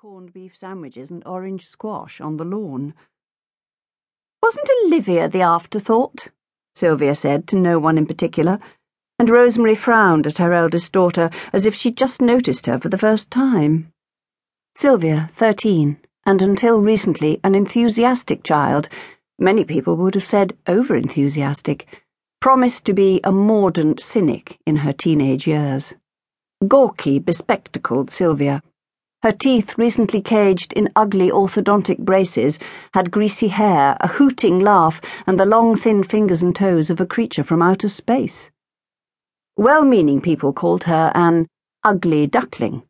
corned beef sandwiches and orange squash on the lawn. "Wasn't Olivia the afterthought?" Sylvia said to no one in particular, and Rosemary frowned at her eldest daughter as if she'd just noticed her for the first time. Sylvia, 13, and until recently an enthusiastic child, many people would have said over-enthusiastic, promised to be a mordant cynic in her teenage years. Gawky, bespectacled Sylvia, her teeth recently caged in ugly orthodontic braces, had greasy hair, a hooting laugh, and the long thin fingers and toes of a creature from outer space. Well-meaning people called her an ugly duckling,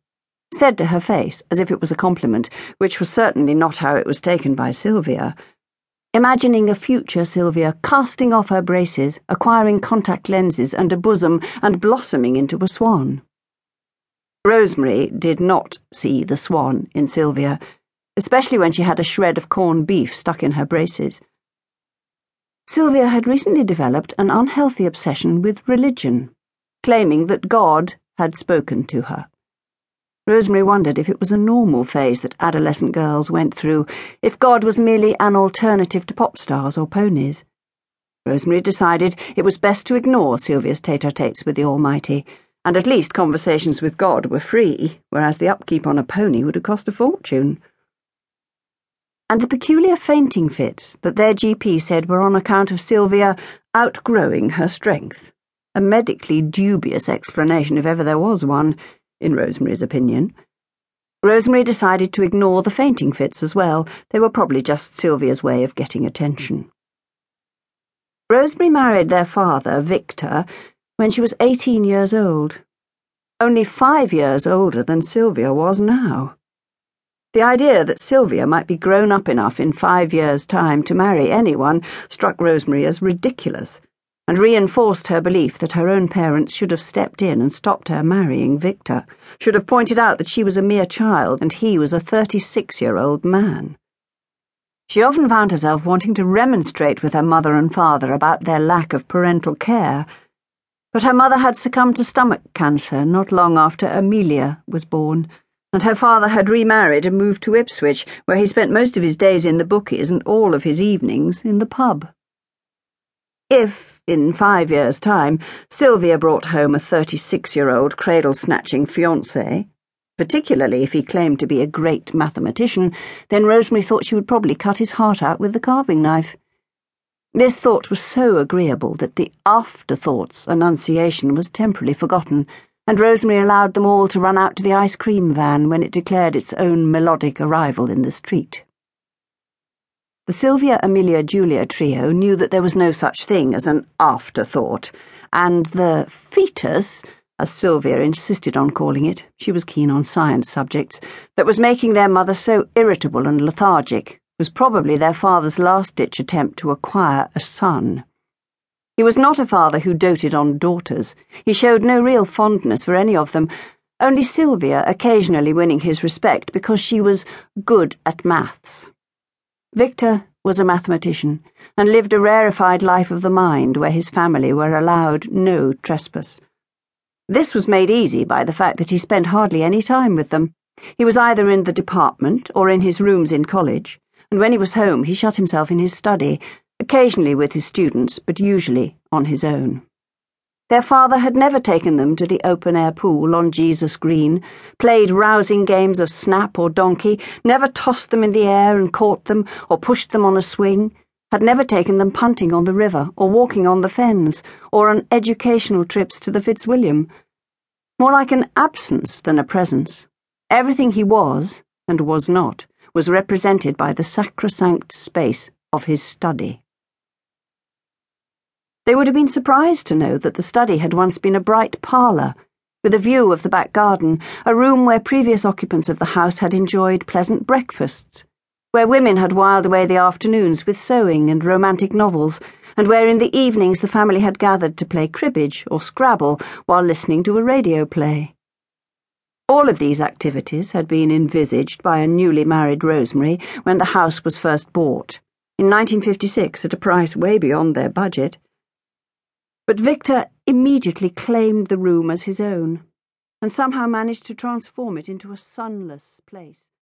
said to her face, as if it was a compliment, which was certainly not how it was taken by Sylvia. Imagining a future Sylvia casting off her braces, acquiring contact lenses and a bosom, and blossoming into a swan. Rosemary did not see the swan in Sylvia, especially when she had a shred of corned beef stuck in her braces. Sylvia had recently developed an unhealthy obsession with religion, claiming that God had spoken to her. Rosemary wondered if it was a normal phase that adolescent girls went through, if God was merely an alternative to pop stars or ponies. Rosemary decided it was best to ignore Sylvia's tête-à-têtes with the Almighty, and at least conversations with God were free, whereas the upkeep on a pony would have cost a fortune. And the peculiar fainting fits that their GP said were on account of Sylvia outgrowing her strength, a medically dubious explanation if ever there was one, in Rosemary's opinion. Rosemary decided to ignore the fainting fits as well. They were probably just Sylvia's way of getting attention. Rosemary married their father, Victor, when she was 18 years old, only 5 years older than Sylvia was now. The idea that Sylvia might be grown up enough in 5 years' time to marry anyone struck Rosemary as ridiculous, and reinforced her belief that her own parents should have stepped in and stopped her marrying Victor, should have pointed out that she was a mere child and he was a 36-year-old man. She often found herself wanting to remonstrate with her mother and father about their lack of parental care, but her mother had succumbed to stomach cancer not long after Amelia was born, and her father had remarried and moved to Ipswich, where he spent most of his days in the bookies and all of his evenings in the pub. If, in 5 years' time, Sylvia brought home a 36-year-old cradle-snatching fiancé, particularly if he claimed to be a great mathematician, then Rosemary thought she would probably cut his heart out with the carving knife. This thought was so agreeable that the afterthought's annunciation was temporarily forgotten, and Rosemary allowed them all to run out to the ice cream van when it declared its own melodic arrival in the street. The Sylvia-Amelia-Julia trio knew that there was no such thing as an afterthought, and the fetus, as Sylvia insisted on calling it, she was keen on science subjects, that was making their mother so irritable and lethargic, was probably their father's last-ditch attempt to acquire a son. He was not a father who doted on daughters. He showed no real fondness for any of them, only Sylvia occasionally winning his respect because she was good at maths. Victor was a mathematician, and lived a rarefied life of the mind where his family were allowed no trespass. This was made easy by the fact that he spent hardly any time with them. He was either in the department or in his rooms in college, and when he was home he shut himself in his study, occasionally with his students, but usually on his own. Their father had never taken them to the open-air pool on Jesus Green, played rousing games of snap or donkey, never tossed them in the air and caught them or pushed them on a swing, had never taken them punting on the river or walking on the fens or on educational trips to the Fitzwilliam. More like an absence than a presence. Everything he was, and was not, was represented by the sacrosanct space of his study. They would have been surprised to know that the study had once been a bright parlour, with a view of the back garden, a room where previous occupants of the house had enjoyed pleasant breakfasts, where women had whiled away the afternoons with sewing and romantic novels, and where in the evenings the family had gathered to play cribbage or Scrabble while listening to a radio play. All of these activities had been envisaged by a newly married Rosemary when the house was first bought, in 1956 at a price way beyond their budget. But Victor immediately claimed the room as his own, and somehow managed to transform it into a sunless place.